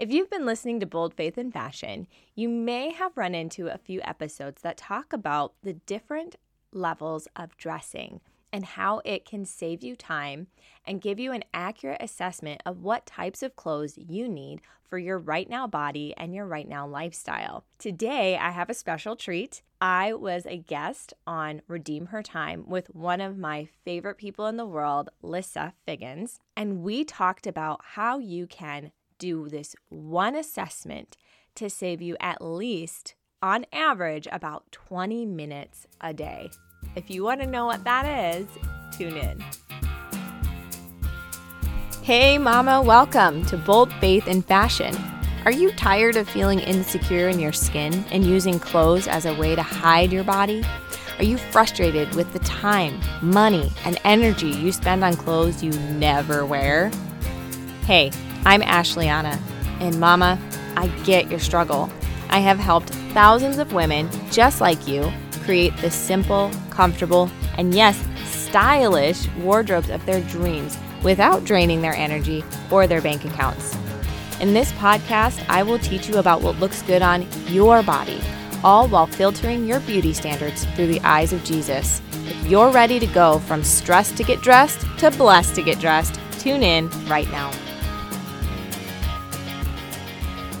If you've been listening to Bold Faith and Fashion, you may have run into a few episodes that talk about the different levels of dressing and how it can save you time and give you an accurate assessment of what types of clothes you need for your right now body and your right now lifestyle. Today, I have a special treat. I was a guest on Redeem Her Time with one of my favorite people in the world, Lissa Figgins, and we talked about how you can do this one assessment to save you at least, on average, about 20 minutes a day. If you want to know what that is, tune in. Hey mama, welcome to Bold Faith and Fashion. Are you tired of feeling insecure in your skin and using clothes as a way to hide your body? Are you frustrated with the time, money, and energy you spend on clothes you never wear? Hey, I'm Ashli Anna, and mama, I get your struggle. I have helped thousands of women just like you create the simple, comfortable, and yes, stylish wardrobes of their dreams without draining their energy or their bank accounts. In this podcast, I will teach you about what looks good on your body, all while filtering your beauty standards through the eyes of Jesus. If you're ready to go from stressed to get dressed to blessed to get dressed, tune in right now.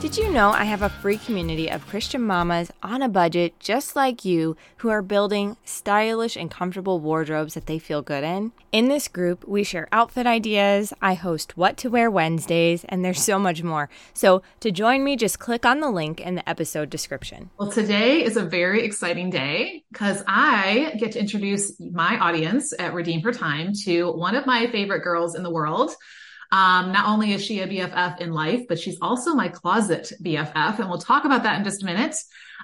Did you know I have a free community of Christian mamas on a budget just like you who are building stylish and comfortable wardrobes that they feel good in? In this group, we share outfit ideas, I host What to Wear Wednesdays, and there's so much more. So to join me, just click on the link in the episode description. Well, today is a very exciting day because I get to introduce my audience at Redeem Her Time to one of my favorite girls in the world. Not only is she a BFF in life, but she's also my closet BFF. And we'll talk about that in just a minute.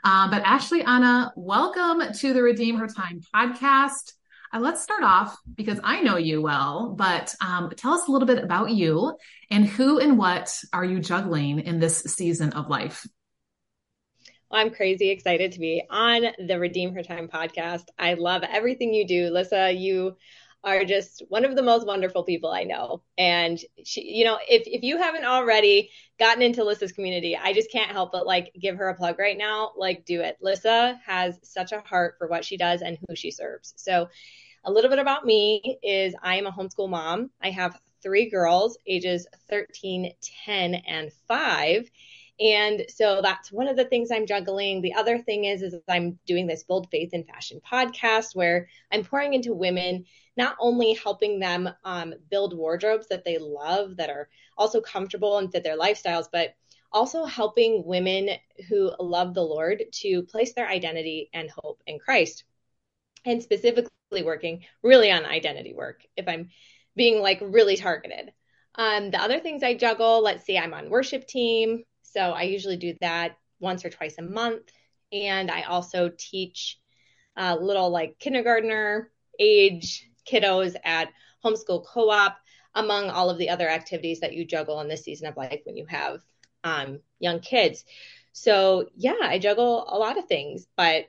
But Ashli Anna, welcome to the Redeem Her Time podcast. Let's start off because I know you well, but tell us a little bit about you and who and what are you juggling in this season of life? Well, I'm crazy excited to be on the Redeem Her Time podcast. I love everything you do, Lissa. You are just one of the most wonderful people I know. And she, you know, if you haven't already gotten into Lissa's community, I just can't help but like give her a plug right now. Like, do it. Lissa has such a heart for what she does and who she serves. So a little bit about me is I am a homeschool mom. I have three girls, ages 13, 10, and 5. And so that's one of the things I'm juggling. The other thing is I'm doing this Bold Faith and Fashion podcast where I'm pouring into women, not only helping them build wardrobes that they love, that are also comfortable and fit their lifestyles, but also helping women who love the Lord to place their identity and hope in Christ. And specifically working really on identity work, if I'm being like really targeted. The other things I juggle, let's see, I'm on worship team. So I usually do that once or twice a month. And I also teach little like kindergartner age kiddos at homeschool co-op, among all of the other activities that you juggle in this season of life when you have young kids. So yeah, I juggle a lot of things, but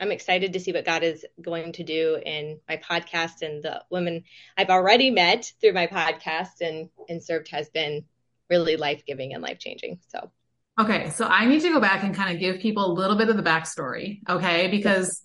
I'm excited to see what God is going to do in my podcast, and the women I've already met through my podcast and served has been really life-giving and life-changing. So, okay. So I need to go back and kind of give people a little bit of the backstory. Okay. Because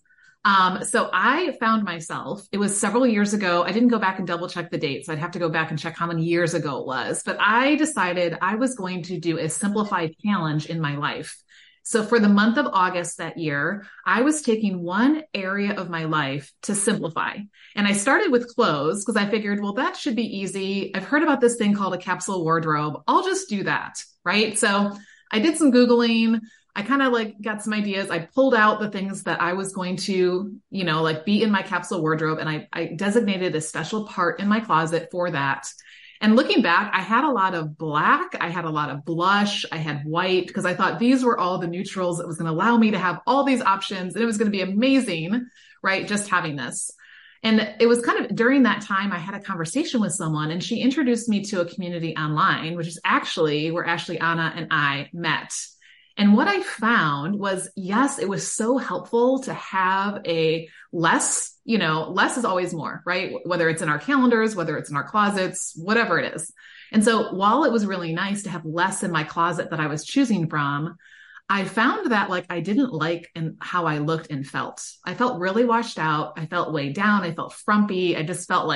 so I found myself, it was several years ago. I didn't go back and double check the dates. I'd have to go back and check how many years ago it was, but I decided I was going to do a simplified challenge in my life. So for the month of August that year, I was taking one area of my life to simplify. And I started with clothes because I figured, well, that should be easy. I've heard about this thing called a capsule wardrobe. I'll just do that. Right. So I did some Googling. I kind of like got some ideas. I pulled out the things that I was going to, you know, like be in my capsule wardrobe. And I designated a special part in my closet for that. And looking back, I had a lot of black. I had a lot of blush. I had white because I thought these were all the neutrals that was going to allow me to have all these options. And it was going to be amazing, right? Just having this. And it was kind of during that time, I had a conversation with someone and she introduced me to a community online, which is actually where Ashli Anna and I met. And what I found was, yes, it was so helpful to have a less, you know, less is always more, right? Whether it's in our calendars, whether it's in our closets, whatever it is. And so while it was really nice to have less in my closet that I was choosing from, I found that I didn't like and how I looked and felt. I felt really washed out. I felt weighed down. I felt frumpy. I just felt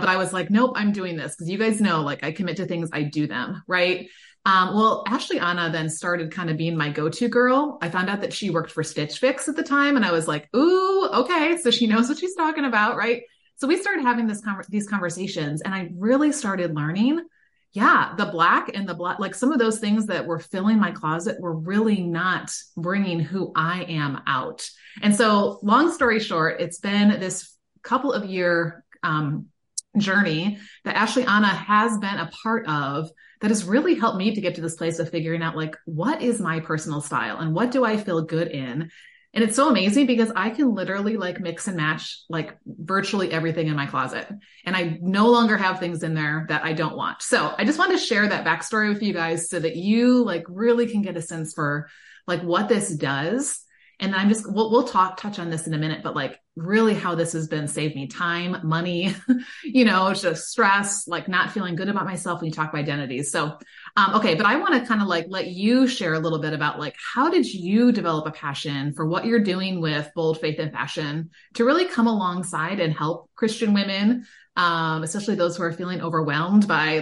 but I was like, nope, I'm doing this. Cause you guys know, I commit to things, I do them. Right. Well, Ashli Anna then started kind of being my go-to girl. I found out that she worked for Stitch Fix at the time. And I was like, ooh, okay. So she knows what she's talking about. Right. So we started having these conversations, and I really started learning, the black and the black, some of those things that were filling my closet were really not bringing who I am out. And so long story short, it's been this couple of year journey that Ashli Anna has been a part of that has really helped me to get to this place of figuring out what is my personal style and what do I feel good in? And it's so amazing because I can literally mix and match virtually everything in my closet. And I no longer have things in there that I don't want. So I just wanted to share that backstory with you guys so that you really can get a sense for what this does. And I'm just, we'll touch on this in a minute, but really how this has been saved me time, money, just stress, not feeling good about myself when you talk about identities. So, okay. But I want to kind of let you share a little bit about how did you develop a passion for what you're doing with Bold Faith and Fashion to really come alongside and help Christian women, especially those who are feeling overwhelmed by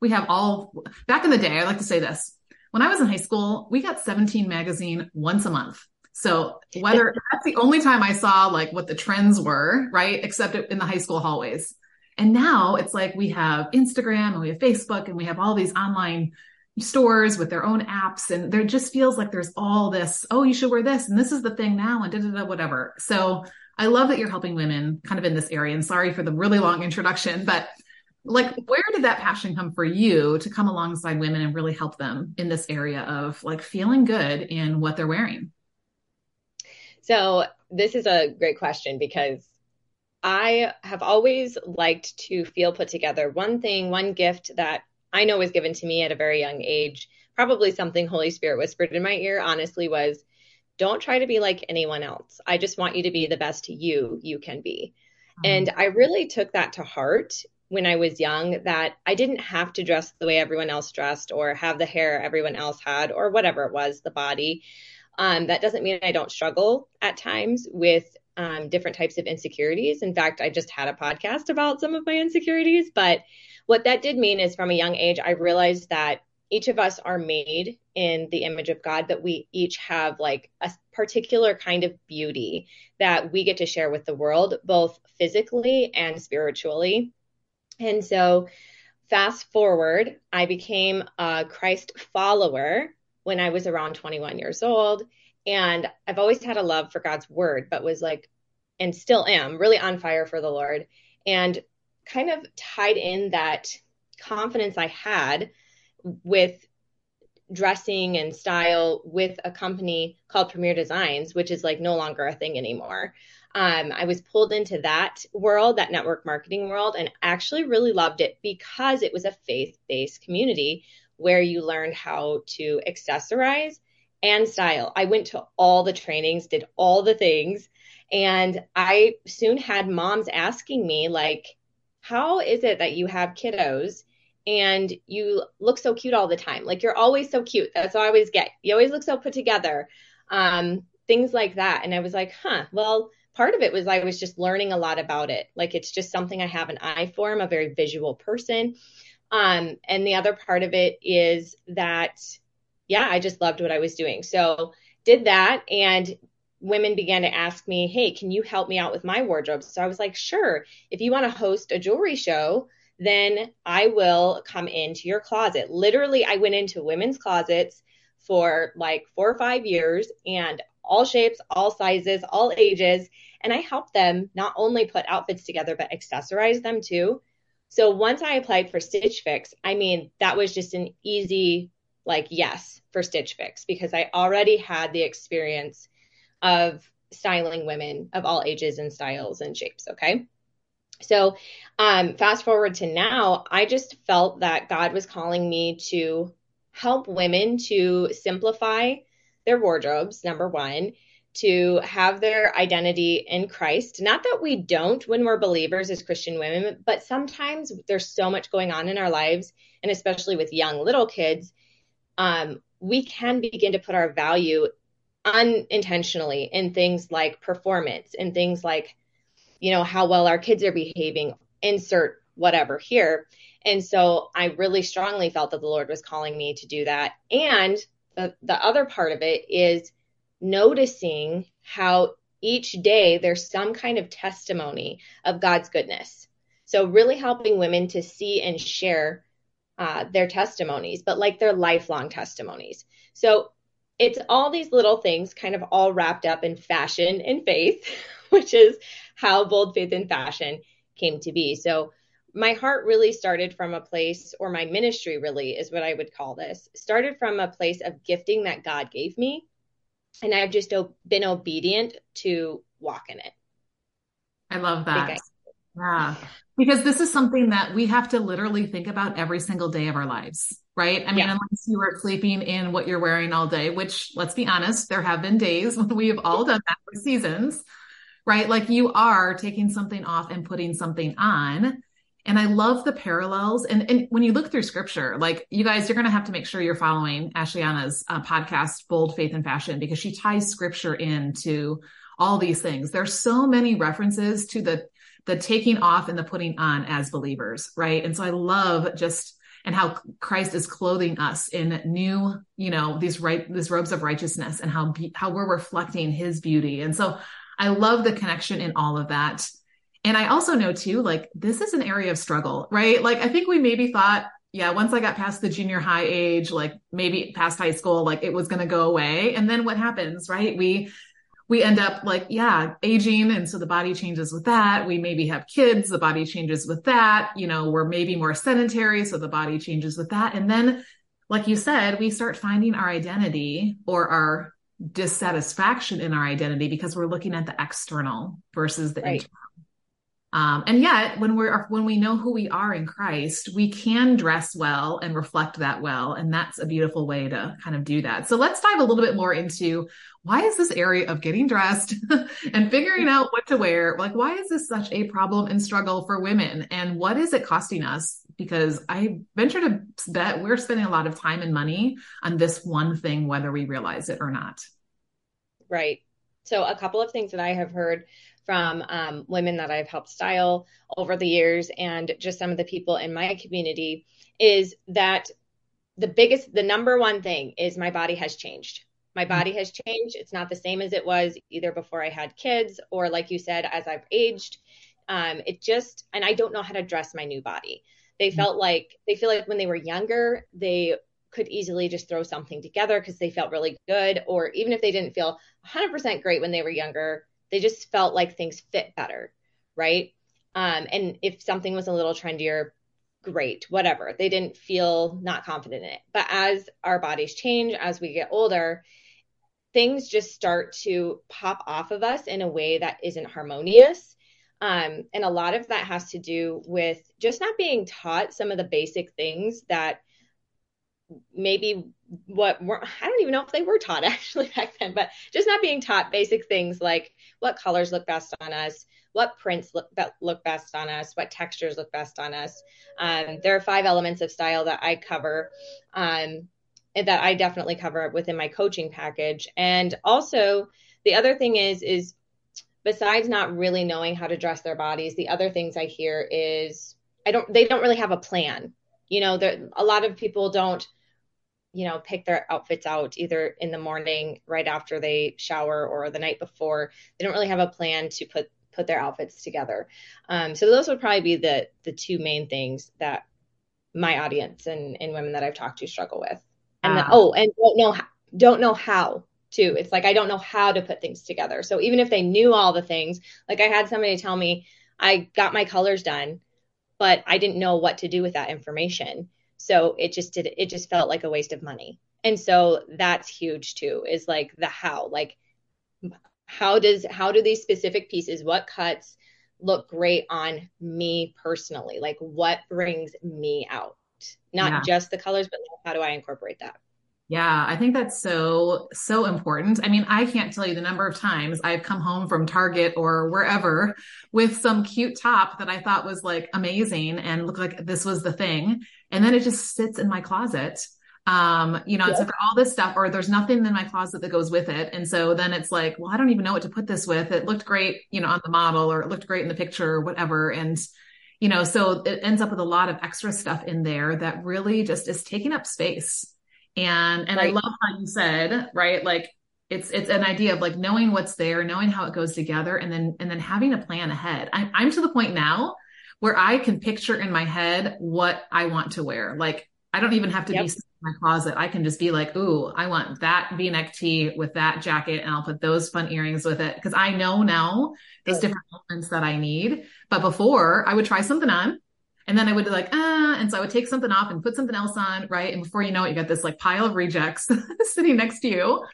we have all back in the day. I like to say this. When I was in high school, we got 17 magazine once a month. So whether that's the only time I saw what the trends were, right? Except in the high school hallways. And now it's we have Instagram and we have Facebook and we have all these online stores with their own apps. And there just feels like there's all this, oh, you should wear this. And this is the thing now and whatever. So I love that you're helping women kind of in this area. And sorry for the really long introduction, but where did that passion come for you to come alongside women and really help them in this area of feeling good in what they're wearing? So this is a great question because I have always liked to feel put together. One thing, one gift that I know was given to me at a very young age, probably something Holy Spirit whispered in my ear, honestly, was don't try to be like anyone else. I just want you to be the best you can be. And I really took that to heart when I was young, that I didn't have to dress the way everyone else dressed or have the hair everyone else had or whatever it was, the body. That doesn't mean I don't struggle at times with different types of insecurities. In fact, I just had a podcast about some of my insecurities. But what that did mean is from a young age, I realized that each of us are made in the image of God, that we each have a particular kind of beauty that we get to share with the world, both physically and spiritually. And so fast forward, I became a Christ follower when I was around 21 years old. And I've always had a love for God's word, but was and still am really on fire for the Lord, and kind of tied in that confidence I had with dressing and style with a company called Premier Designs, which is no longer a thing anymore. I was pulled into that world, that network marketing world, and actually really loved it because it was a faith-based community where you learned how to accessorize and style. I went to all the trainings, did all the things, and I soon had moms asking me, how is it that you have kiddos and you look so cute all the time? You're always so cute. That's all I always get. You always look so put together, things like that. And I was well, part of it was I was just learning a lot about it. It's just something I have an eye for. I'm a very visual person. And the other part of it is that, I just loved what I was doing. So did that. And women began to ask me, hey, can you help me out with my wardrobe? So I was sure. If you want to host a jewelry show, then I will come into your closet. Literally, I went into women's closets for 4 or 5 years, and all shapes, all sizes, all ages. And I helped them not only put outfits together, but accessorize them too. So once I applied for Stitch Fix, that was just an easy, yes for Stitch Fix, because I already had the experience of styling women of all ages and styles and shapes. Okay. So fast forward to now, I just felt that God was calling me to help women to simplify their wardrobes, number one, to have their identity in Christ. Not that we don't when we're believers as Christian women, but sometimes there's so much going on in our lives, and especially with young little kids, we can begin to put our value unintentionally in things like performance, and things like, you know, how well our kids are behaving, insert whatever here. And so I really strongly felt that the Lord was calling me to do that. And the other part of it is noticing how each day there's some kind of testimony of God's goodness. So really helping women to see and share their testimonies, but like their lifelong testimonies. So it's all these little things kind of all wrapped up in fashion and faith, which is how Bold Faith and Fashion came to be. So my heart really started from a place, or my ministry really is what I would call this, started from a place of gifting that God gave me. And I've just been obedient to walk in it. I love that. Yeah. Because this is something that we have to literally think about every single day of our lives, right? I mean, unless you were sleeping in what you're wearing all day, which, let's be honest, there have been days when we have all done that for seasons, right? Like, you are taking something off and putting something on. And I love the parallels. And when you look through scripture, like, you guys, you're going to have to make sure you're following Ashli Anna's podcast, Bold Faith and Fashion, because she ties scripture into all these things. There's so many references to the taking off and the putting on as believers, right? And so I love and how Christ is clothing us in new, you know, these robes of righteousness, and how we're reflecting his beauty. And so I love the connection in all of that. And I also know too, like, this is an area of struggle, right? Like, I think we maybe thought, once I got past the junior high age, like maybe past high school, like it was going to go away. And then what happens, right? We end up like, aging. And so the body changes with that. We maybe have kids, the body changes with that. You know, we're maybe more sedentary, so the body changes with that. And then, like you said, we start finding our identity, or our dissatisfaction in our identity, because we're looking at the external versus the internal. And yet when we know who we are in Christ, we can dress well and reflect that well. And that's a beautiful way to kind of do that. So let's dive a little bit more into, why is this area of getting dressed and figuring out what to wear? Like, why is this such a problem and struggle for women? And what is it costing us? Because I venture to bet we're spending a lot of time and money on this one thing, whether we realize it or not. Right. So a couple of things that I have heard from women that I've helped style over the years, and just some of the people in my community, is that the number one thing is, my body has changed. My body has changed. It's not the same as it was either before I had kids, or, like you said, as I've aged. And I don't know how to dress my new body. They feel like when they were younger, they could easily just throw something together because they felt really good. Or even if they didn't feel 100% great when they were younger, they just felt like things fit better, right? And if something was a little trendier, great, whatever. They didn't feel not confident in it. But as our bodies change, as we get older, things just start to pop off of us in a way that isn't harmonious. And a lot of that has to do with just not being taught some of the basic things that maybe I don't even know if they were taught actually back then, but just not being taught basic things like what colors look best on us, what prints look best on us, what textures look best on us. There are 5 elements of style that I cover, that I definitely cover within my coaching package. And also the other thing is besides not really knowing how to dress their bodies, the other things I hear is they don't really have a plan. You know, a lot of people don't, pick their outfits out either in the morning right after they shower or the night before. They don't really have a plan to put their outfits together. So those would probably be the 2 main things that my audience and women that I've talked to struggle with. And don't know how to. It's like, I don't know how to put things together. So even if they knew all the things, like I had somebody tell me, I got my colors done, but I didn't know what to do with that information. So it just felt like a waste of money. And so that's huge too, is like the how, like how do these specific pieces, what cuts look great on me personally? Like what brings me out, not just the colors, but how do I incorporate that? Yeah, I think that's so important. I mean, I can't tell you the number of times I've come home from Target or wherever with some cute top that I thought was like amazing and looked like this was the thing. And then it just sits in my closet. Yes. It's like all this stuff, or there's nothing in my closet that goes with it. And so then it's like, well, I don't even know what to put this with. It looked great, on the model, or it looked great in the picture or whatever. And, so it ends up with a lot of extra stuff in there that really just is taking up space. And right. I love how you said, right? Like it's an idea of like knowing what's there, knowing how it goes together, and then having a plan ahead. I'm to the point now where I can picture in my head what I want to wear. Like I don't even have to be in my closet. I can just be like, ooh, I want that V-neck tee with that jacket, and I'll put those fun earrings with it. 'Cause I know now those different elements that I need. But before I would try something on, and then I would be like, and so I would take something off and put something else on, right? And before you know it, you got this like pile of rejects sitting next to you.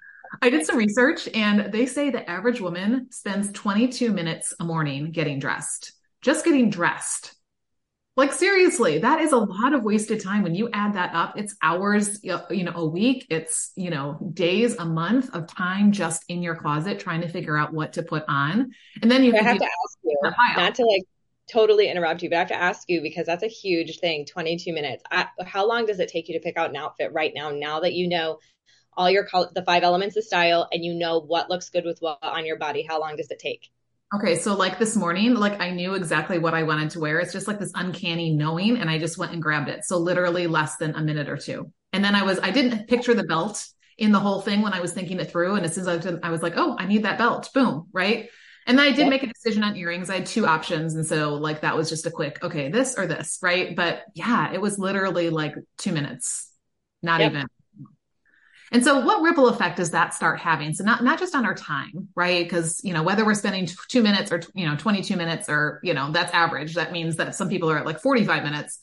I did some research, and they say the average woman spends 22 minutes a morning getting dressed. Just getting dressed. Like seriously, that is a lot of wasted time. When you add that up, it's hours, a week, it's, days, a month of time just in your closet trying to figure out what to put on. And then you have to ask you, not to like totally interrupt you, but I have to ask you, because that's a huge thing. 22 minutes. How long does it take you to pick out an outfit right now? Now that you know all your the five elements of style, and you know what looks good with what on your body, how long does it take? Okay. So like this morning, like I knew exactly what I wanted to wear. It's just like this uncanny knowing. And I just went and grabbed it. So literally less than a minute or two. And then I didn't picture the belt in the whole thing when I was thinking it through. And as soon as I was like, oh, I need that belt. Boom. Right. And then I did make a decision on earrings. I had two options. And so like, that was just a quick, okay, this or this. Right. But yeah, it was literally like 2 minutes, not even. And so what ripple effect does that start having? So not just on our time, right? 'Cause whether we're spending 2 minutes or, 22 minutes or, that's average. That means that some people are at like 45 minutes.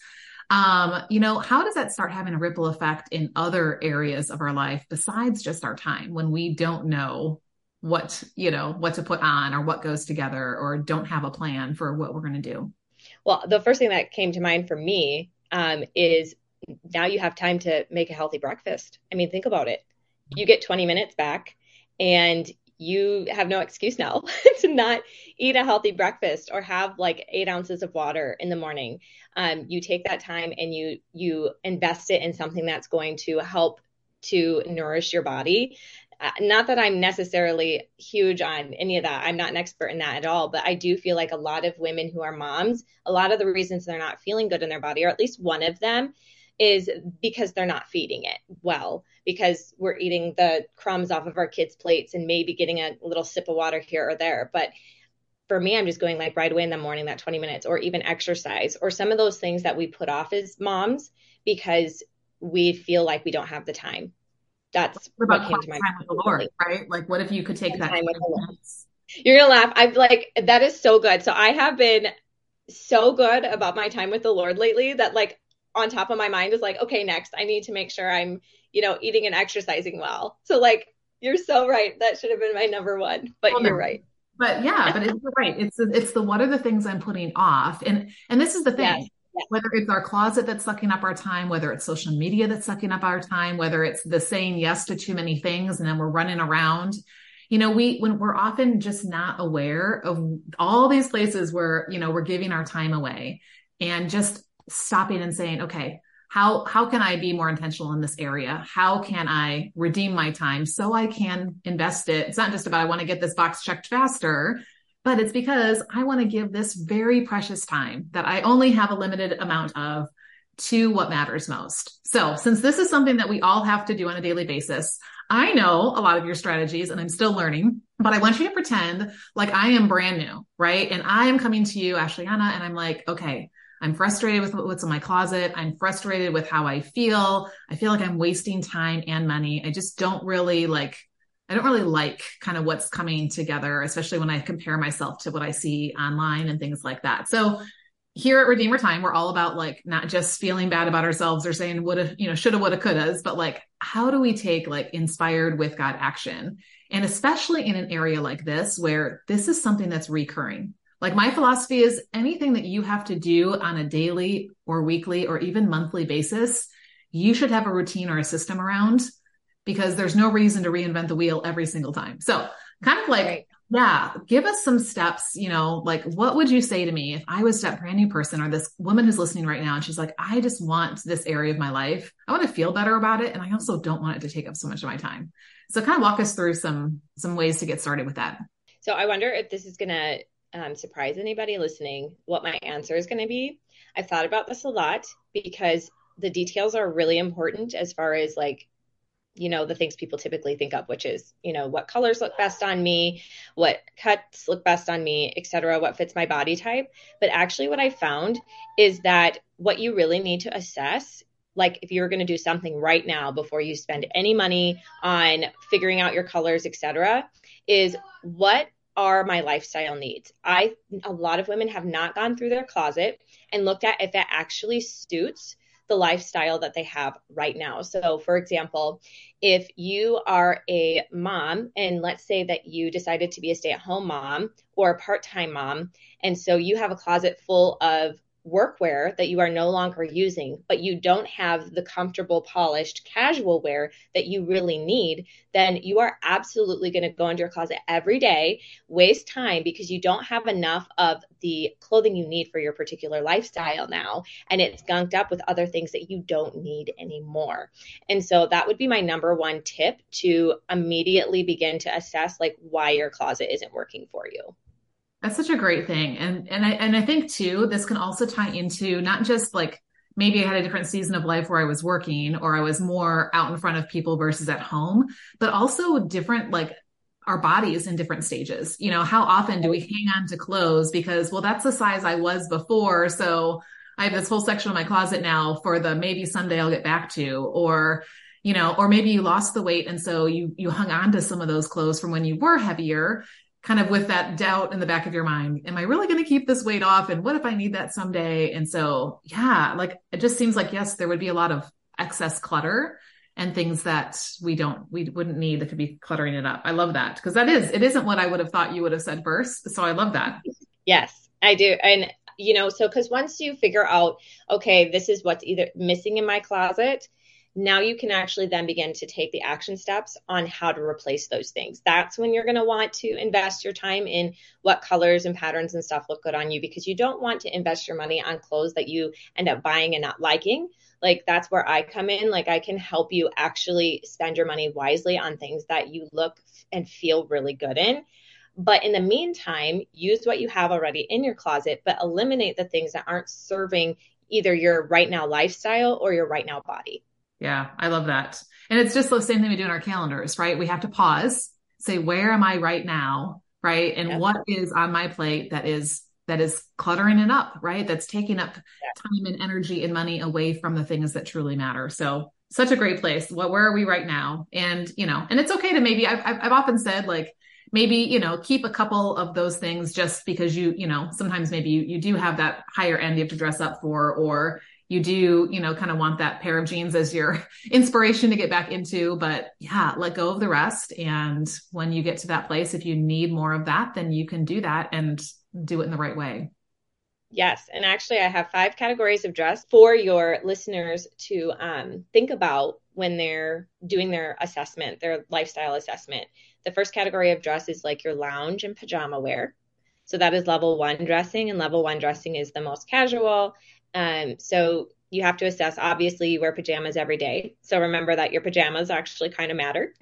How does that start having a ripple effect in other areas of our life besides just our time, when we don't know what, what to put on or what goes together, or don't have a plan for what we're going to do? Well, the first thing that came to mind for me, is now you have time to make a healthy breakfast. I mean, think about it. You get 20 minutes back, and you have no excuse now to not eat a healthy breakfast or have like 8 ounces of water in the morning. You take that time and you invest it in something that's going to help to nourish your body. Not that I'm necessarily huge on any of that. I'm not an expert in that at all, but I do feel like a lot of women who are moms, a lot of the reasons they're not feeling good in their body, or at least one of them, is because they're not feeding it well, because we're eating the crumbs off of our kids' plates and maybe getting a little sip of water here or there. But for me, I'm just going like right away in the morning, that 20 minutes, or even exercise, or some of those things that we put off as moms because we feel like we don't have the time. That's what came to my mind, right? Like, what if you could take that time with the Lord? You're going to laugh. I'm like, that is so good. So I have been so good about my time with the Lord lately that like on top of my mind is like, okay, next I need to make sure I'm, eating and exercising well. So like, you're so right. That should have been my number one, but you're right. But yeah, but you're right. It's the, what are the things I'm putting off? And this is the thing. Yes. Whether it's our closet that's sucking up our time, whether it's social media that's sucking up our time, whether it's the saying yes to too many things and then we're running around, when we're often just not aware of all these places where, we're giving our time away, and just stopping and saying, okay, how can I be more intentional in this area? How can I redeem my time so I can invest it? It's not just about, I want to get this box checked faster, but it's because I want to give this very precious time that I only have a limited amount of to what matters most. So since this is something that we all have to do on a daily basis, I know a lot of your strategies and I'm still learning, but I want you to pretend like I am brand new, right? And I am coming to you, Ashli Anna, and I'm like, okay, I'm frustrated with what's in my closet. I'm frustrated with how I feel. I feel like I'm wasting time and money. I just don't really like kind of what's coming together, especially when I compare myself to what I see online and things like that. So here at Redeemer Time, we're all about like not just feeling bad about ourselves or saying woulda, shoulda, woulda, couldas, but like, how do we take like inspired with God action? And especially in an area like this, where this is something that's recurring. Like my philosophy is anything that you have to do on a daily or weekly or even monthly basis, you should have a routine or a system around. because there's no reason to reinvent the wheel every single time. So kind of like, right. Yeah, give us some steps, you know, like what would you say to me if I was that brand new person or this woman who's listening right now and she's like, I just want this area of my life. I want to feel better about it. And I also don't want it to take up so much of my time. So kind of walk us through some ways to get started with that. So I wonder if this is going to surprise anybody listening, what my answer is going to be. I've thought about this a lot because the details are really important as far as like, you know, the things people typically think of, which is, you know, what colors look best on me, what cuts look best on me, et cetera, what fits my body type. But actually what I found is that what you really need to assess, like if you're going to do something right now before you spend any money on figuring out your colors, et cetera, is what are my lifestyle needs? A lot of women have not gone through their closet and looked at if that actually suits the lifestyle that they have right now. So for example, if you are a mom and let's say that you decided to be a stay-at-home mom or a part-time mom, and so you have a closet full of workwear that you are no longer using, but you don't have the comfortable, polished, casual wear that you really need, then you are absolutely going to go into your closet every day, waste time because you don't have enough of the clothing you need for your particular lifestyle now. And it's gunked up with other things that you don't need anymore. And so that would be my number one tip, to immediately begin to assess like why your closet isn't working for you. That's such a great thing. And I think too, this can also tie into not just like maybe I had a different season of life where I was working or I was more out in front of people versus at home, but also different, like our bodies in different stages. You know, how often do we hang on to clothes because, well, that's the size I was before. So I have this whole section of my closet now for the maybe someday I'll get back to, or, you know, or maybe you lost the weight. And so you hung on to some of those clothes from when you were heavier, kind of with that doubt in the back of your mind, am I really going to keep this weight off? And what if I need that someday? And so, yeah, like, it just seems like, yes, there would be a lot of excess clutter and things that we wouldn't need that could be cluttering it up. I love that. Cause it isn't what I would have thought you would have said first. So I love that. Yes, I do. And you know, so, cause once you figure out, okay, this is what's either missing in my closet, now you can actually then begin to take the action steps on how to replace those things. That's when you're going to want to invest your time in what colors and patterns and stuff look good on you, because you don't want to invest your money on clothes that you end up buying and not liking. Like, that's where I come in. Like, I can help you actually spend your money wisely on things that you look and feel really good in. But in the meantime, use what you have already in your closet, but eliminate the things that aren't serving either your right now lifestyle or your right now body. Yeah, I love that. And it's just the same thing we do in our calendars, right? We have to pause, say, where am I right now? Right. And yeah. What is on my plate that is cluttering it up, right? That's taking up time and energy and money away from the things that truly matter. So such a great place. Where are we right now? And, you know, and it's okay to maybe, I've often said, like, maybe, you know, keep a couple of those things just because you know, sometimes maybe you do have that higher end you have to dress up for, or you do, you know, kind of want that pair of jeans as your inspiration to get back into, but yeah, let go of the rest. And when you get to that place, if you need more of that, then you can do that and do it in the right way. Yes. And actually I have 5 categories of dress for your listeners to think about when they're doing their assessment, their lifestyle assessment. The first category of dress is like your lounge and pajama wear. So that is level 1 dressing, and level 1 dressing is the most casual. So you have to assess, obviously you wear pajamas every day. So remember that your pajamas actually kind of matter.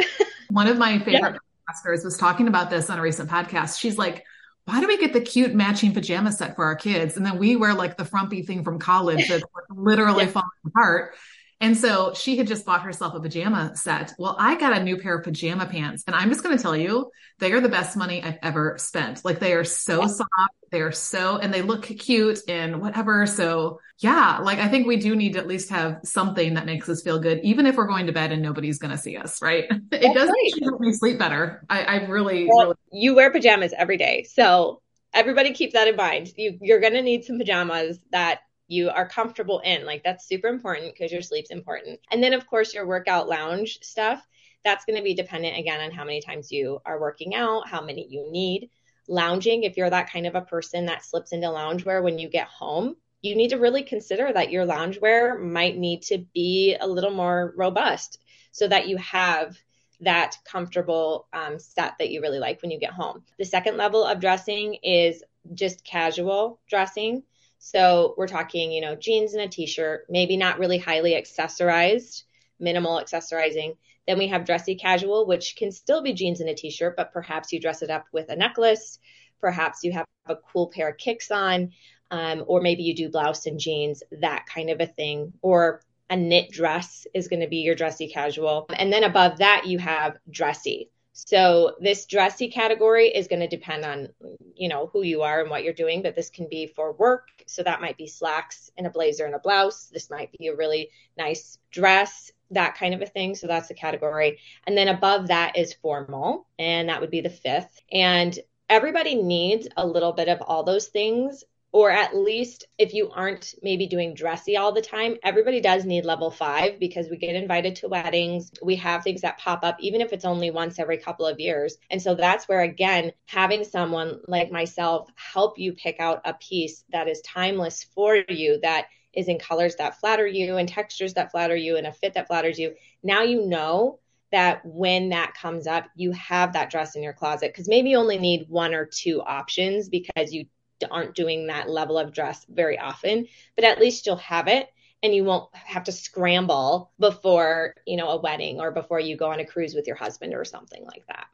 One of my favorite podcasters was talking about this on a recent podcast. She's like, why do we get the cute matching pajama set for our kids? And then we wear like the frumpy thing from college that's literally falling apart. And so she had just bought herself a pajama set. Well, I got a new pair of pajama pants, and I'm just going to tell you, they are the best money I've ever spent. Like, they are so soft. They are so, and they look cute and whatever. So yeah, like, I think we do need to at least have something that makes us feel good, even if we're going to bed and nobody's going to see us. Right. It does make me sleep better. I really. You wear pajamas every day. So everybody keep that in mind. You're going to need some pajamas that you are comfortable in. Like, that's super important because your sleep's important. And then of course your workout lounge stuff, that's going to be dependent again on how many times you are working out, how many you need. Lounging, if you're that kind of a person that slips into loungewear when you get home, you need to really consider that your loungewear might need to be a little more robust so that you have that comfortable set that you really like when you get home. The second level of dressing is just casual dressing. So we're talking, you know, jeans and a t-shirt, maybe not really highly accessorized, minimal accessorizing. Then we have dressy casual, which can still be jeans and a t-shirt, but perhaps you dress it up with a necklace. Perhaps you have a cool pair of kicks on, or maybe you do blouse and jeans, that kind of a thing. Or a knit dress is going to be your dressy casual. And then above that, you have dressy. So this dressy category is going to depend on, you know, who you are and what you're doing, but this can be for work. So that might be slacks and a blazer and a blouse. This might be a really nice dress, that kind of a thing. So that's the category. And then above that is formal, and that would be the fifth. And everybody needs a little bit of all those things, or at least if you aren't maybe doing dressy all the time, everybody does need level 5, because we get invited to weddings. We have things that pop up, even if it's only once every couple of years. And so that's where, again, having someone like myself help you pick out a piece that is timeless for you, that is in colors that flatter you and textures that flatter you and a fit that flatters you. Now you know that when that comes up, you have that dress in your closet, because maybe you only need 1 or 2 options because you aren't doing that level of dress very often, but at least you'll have it and you won't have to scramble before, you know, a wedding or before you go on a cruise with your husband or something like that.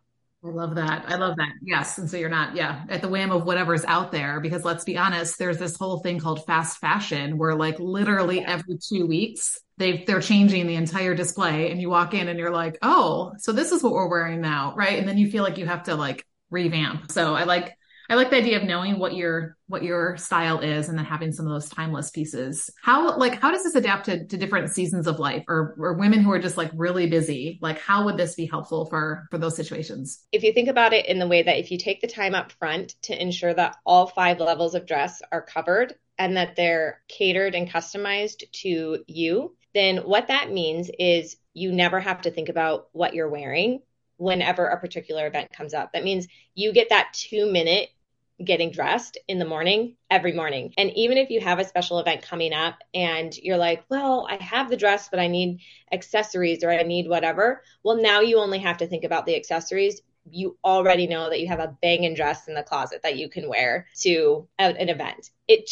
I love that. I love that. Yes. And so you're not, at the whim of whatever's out there, because let's be honest, there's this whole thing called fast fashion where like literally every 2 weeks they're changing the entire display, and you walk in and you're like, oh, so this is what we're wearing now. Right. And then you feel like you have to like revamp. So I like the idea of knowing what your style is and then having some of those timeless pieces. How does this adapt to different seasons of life or women who are just like really busy? Like, how would this be helpful for those situations? If you think about it in the way that if you take the time up front to ensure that all 5 levels of dress are covered and that they're catered and customized to you, then what that means is you never have to think about what you're wearing whenever a particular event comes up. That means you get that 2-minute getting dressed in the morning, every morning. And even if you have a special event coming up and you're like, well, I have the dress, but I need accessories or I need whatever. Well, now you only have to think about the accessories. You already know that you have a banging dress in the closet that you can wear to an event. It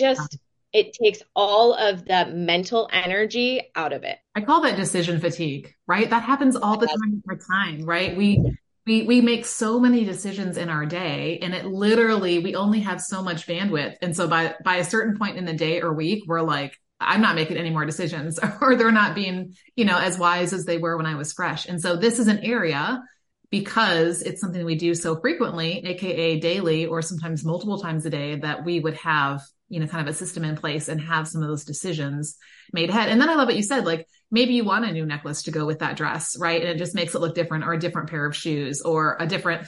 takes all of the mental energy out of it. I call that decision fatigue, right? That happens all the time for time, right? We make so many decisions in our day, and it literally, we only have so much bandwidth. And so by a certain point in the day or week, we're like, I'm not making any more decisions, or they're not being, you know, as wise as they were when I was fresh. And so this is an area, because it's something we do so frequently, AKA daily, or sometimes multiple times a day, that we would have, you know, kind of a system in place and have some of those decisions made ahead. And then I love what you said, like maybe you want a new necklace to go with that dress, right? And it just makes it look different, or a different pair of shoes, or a different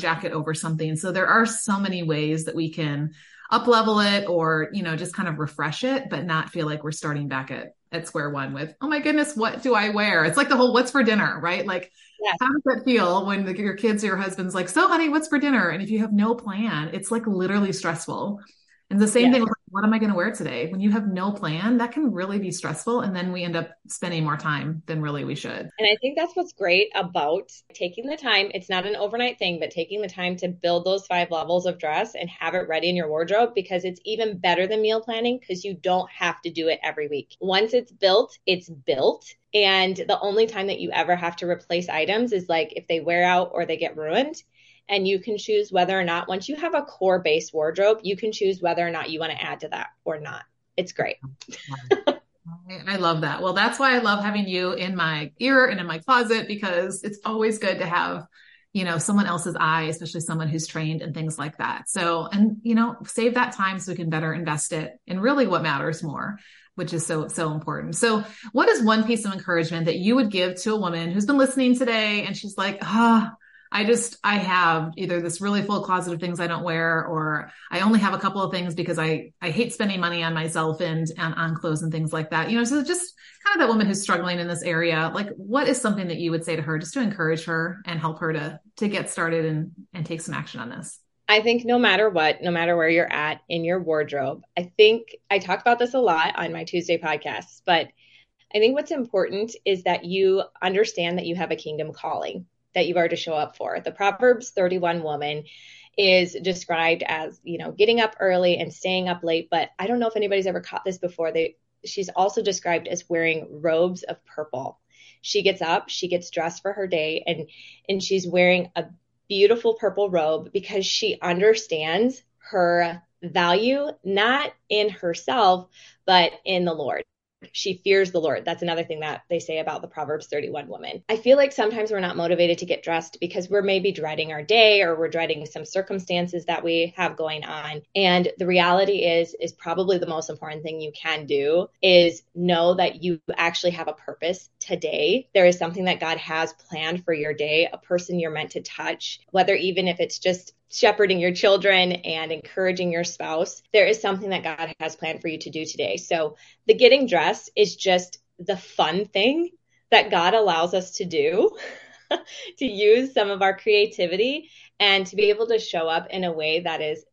jacket over something. So there are so many ways that we can up-level it, or, you know, just kind of refresh it, but not feel like we're starting back at square one with, oh my goodness, what do I wear? It's like the whole what's for dinner, right? Like, how does that feel when your kids or your husband's like, so honey, what's for dinner? And if you have no plan, it's like literally stressful. And the same thing with, what am I going to wear today? When you have no plan, that can really be stressful. And then we end up spending more time than really we should. And I think that's what's great about taking the time. It's not an overnight thing, but taking the time to build those 5 levels of dress and have it ready in your wardrobe, because it's even better than meal planning, because you don't have to do it every week. Once it's built, it's built. And the only time that you ever have to replace items is like if they wear out or they get ruined. And you can choose whether or not, once you have a core base wardrobe, you can choose whether or not you want to add to that or not. It's great. I love that. Well, that's why I love having you in my ear and in my closet, because it's always good to have, you know, someone else's eye, especially someone who's trained and things like that. So, and, you know, save that time so we can better invest it in really what matters more, which is so, so important. So what is one piece of encouragement that you would give to a woman who's been listening today and she's like, I have either this really full closet of things I don't wear, or I only have a couple of things because I hate spending money on myself and on clothes and things like that. You know, so just kind of that woman who's struggling in this area, like what is something that you would say to her just to encourage her and help her to get started and take some action on this? I think no matter what, no matter where you're at in your wardrobe, I think I talk about this a lot on my Tuesday podcasts, but I think what's important is that you understand that you have a kingdom calling that you are to show up for. The Proverbs 31 woman is described as, you know, getting up early and staying up late. But I don't know if anybody's ever caught this before. She's also described as wearing robes of purple. She gets up, she gets dressed for her day, and she's wearing a beautiful purple robe because she understands her value, not in herself, but in the Lord. She fears the Lord. That's another thing that they say about the Proverbs 31 woman. I feel like sometimes we're not motivated to get dressed because we're maybe dreading our day, or we're dreading some circumstances that we have going on. And the reality is probably the most important thing you can do is know that you actually have a purpose today. There is something that God has planned for your day, a person you're meant to touch, whether even if it's just shepherding your children and encouraging your spouse. There is something that God has planned for you to do today. So the getting dressed is just the fun thing that God allows us to do, to use some of our creativity and to be able to show up in a way that is,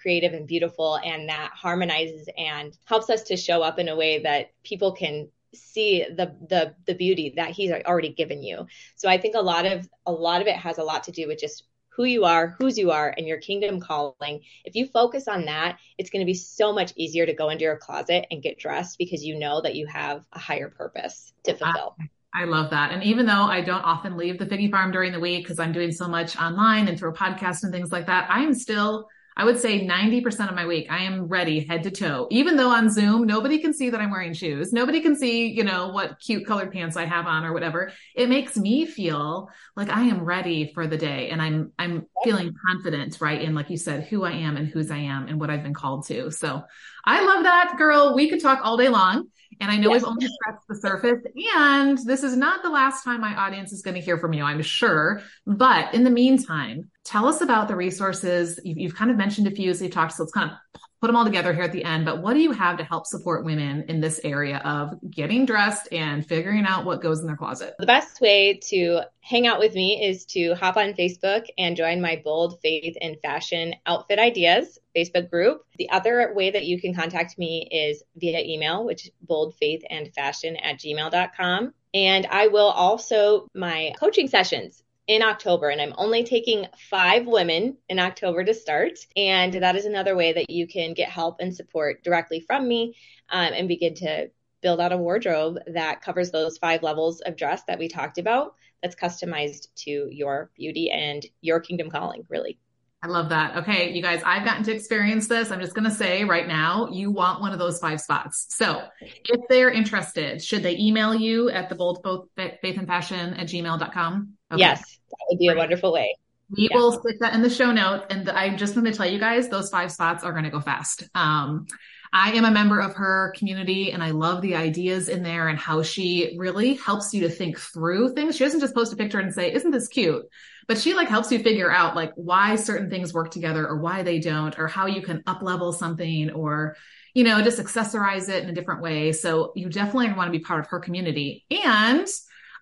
creative and beautiful, and that harmonizes and helps us to show up in a way that people can see the beauty that He's already given you. So I think a lot of it has a lot to do with just who you are, whose you are, and your kingdom calling. If you focus on that, it's going to be so much easier to go into your closet and get dressed because you know that you have a higher purpose to fulfill. I love that. And even though I don't often leave the Figgy Farm during the week because I'm doing so much online and through a podcast and things like that, I am still, I would say 90% of my week, I am ready head to toe. Even though on Zoom, nobody can see that I'm wearing shoes. Nobody can see, what cute colored pants I have on or whatever. It makes me feel like I am ready for the day. And I'm feeling confident, right? In, like you said, who I am and whose I am and what I've been called to. So I love that, girl. We could talk all day long. And I know we've only scratched the surface, and this is not the last time my audience is going to hear from you, I'm sure. But in the meantime, tell us about the resources. You've kind of mentioned a few, so you've talked, so let's kind of put them all together here at the end. But what do you have to help support women in this area of getting dressed and figuring out what goes in their closet? The best way to hang out with me is to hop on Facebook and join my Bold Faith and Fashion Outfit Ideas Facebook group. The other way that you can contact me is via email, which is boldfaithandfashion@gmail.com. And I will also, my coaching sessions in October, and I'm only taking 5 women in October to start. And that is another way that you can get help and support directly from me and begin to build out a wardrobe that covers those 5 levels of dress that we talked about, that's customized to your beauty and your kingdom calling, really. I love that. Okay, you guys, I've gotten to experience this. I'm just going to say right now, you want one of those 5 spots. So if they're interested, should they email you at the boldfaithandfashion@gmail.com? Okay. Yes, that would be a wonderful way. We will stick that in the show notes. And I'm just going to tell you guys, those 5 spots are going to go fast. I am a member of her community, and I love the ideas in there and how she really helps you to think through things. She doesn't just post a picture and say, isn't this cute? But she helps you figure out why certain things work together or why they don't, or how you can up-level something, or, just accessorize it in a different way. So you definitely want to be part of her community. And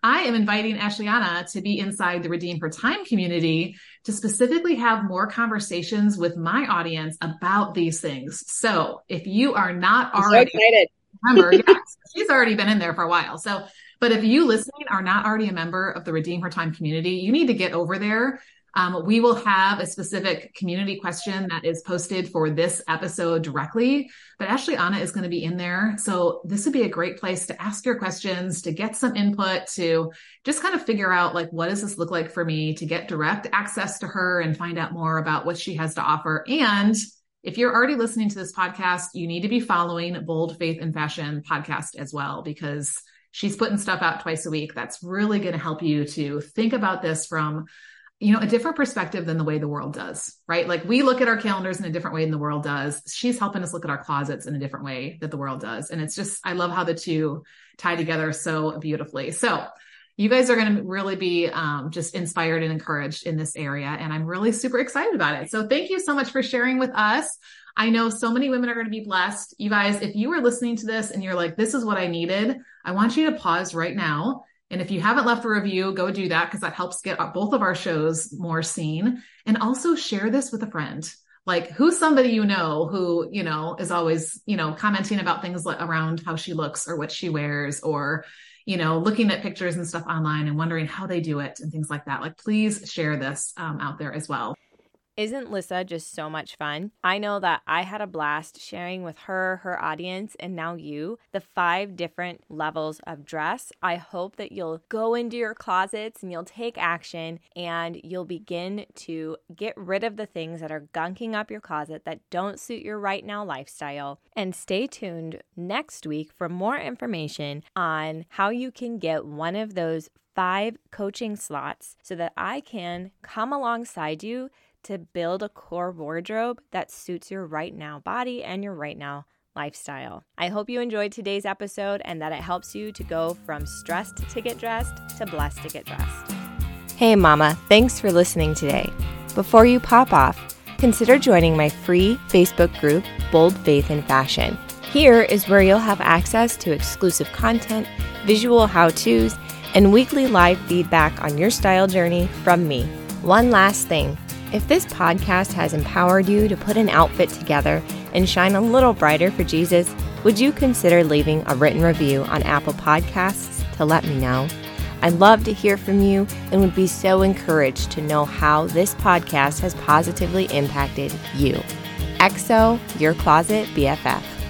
I am inviting Ashli Anna to be inside the Redeem Her Time community to specifically have more conversations with my audience about these things. So if you are not already, so excited. Remember, yes, she's already been in there for a while. So, but if you listening are not already a member of the Redeem Her Time community, you need to get over there. We will have a specific community question that is posted for this episode directly, but Ashli Anna is going to be in there. So this would be a great place to ask your questions, to get some input, to just kind of figure out what does this look like for me, to get direct access to her and find out more about what she has to offer. And if you're already listening to this podcast, you need to be following Bold Faith and Fashion podcast as well, because she's putting stuff out twice a week. That's really going to help you to think about this from a different perspective than the way the world does, right? We look at our calendars in a different way than the world does. She's helping us look at our closets in a different way that the world does. And it's just, I love how the two tie together so beautifully. So you guys are going to really be just inspired and encouraged in this area. And I'm really super excited about it. So thank you so much for sharing with us. I know so many women are going to be blessed. You guys, if you are listening to this and you're like, this is what I needed, I want you to pause right now And if you haven't left a review, go do that, because that helps get both of our shows more seen. And also share this with a friend. Like, who's somebody you know who, you know, is always, you know, commenting about things around how she looks or what she wears, or, you know, looking at pictures and stuff online and wondering how they do it and things like that. Like, please share this out there as well. Isn't Lissa just so much fun? I know that I had a blast sharing with her, her audience, and now you, the 5 different levels of dress. I hope that you'll go into your closets and you'll take action and you'll begin to get rid of the things that are gunking up your closet that don't suit your right now lifestyle. And stay tuned next week for more information on how you can get one of those 5 coaching slots so that I can come alongside you to build a core wardrobe that suits your right now body and your right now lifestyle. I hope you enjoyed today's episode and that it helps you to go from stressed to get dressed to blessed to get dressed. Hey mama, thanks for listening today. Before you pop off, consider joining my free Facebook group, Bold Faith and Fashion. Here is where you'll have access to exclusive content, visual how-tos, and weekly live feedback on your style journey from me. One last thing. If this podcast has empowered you to put an outfit together and shine a little brighter for Jesus, would you consider leaving a written review on Apple Podcasts to let me know? I'd love to hear from you and would be so encouraged to know how this podcast has positively impacted you. XO, your Closet BFF.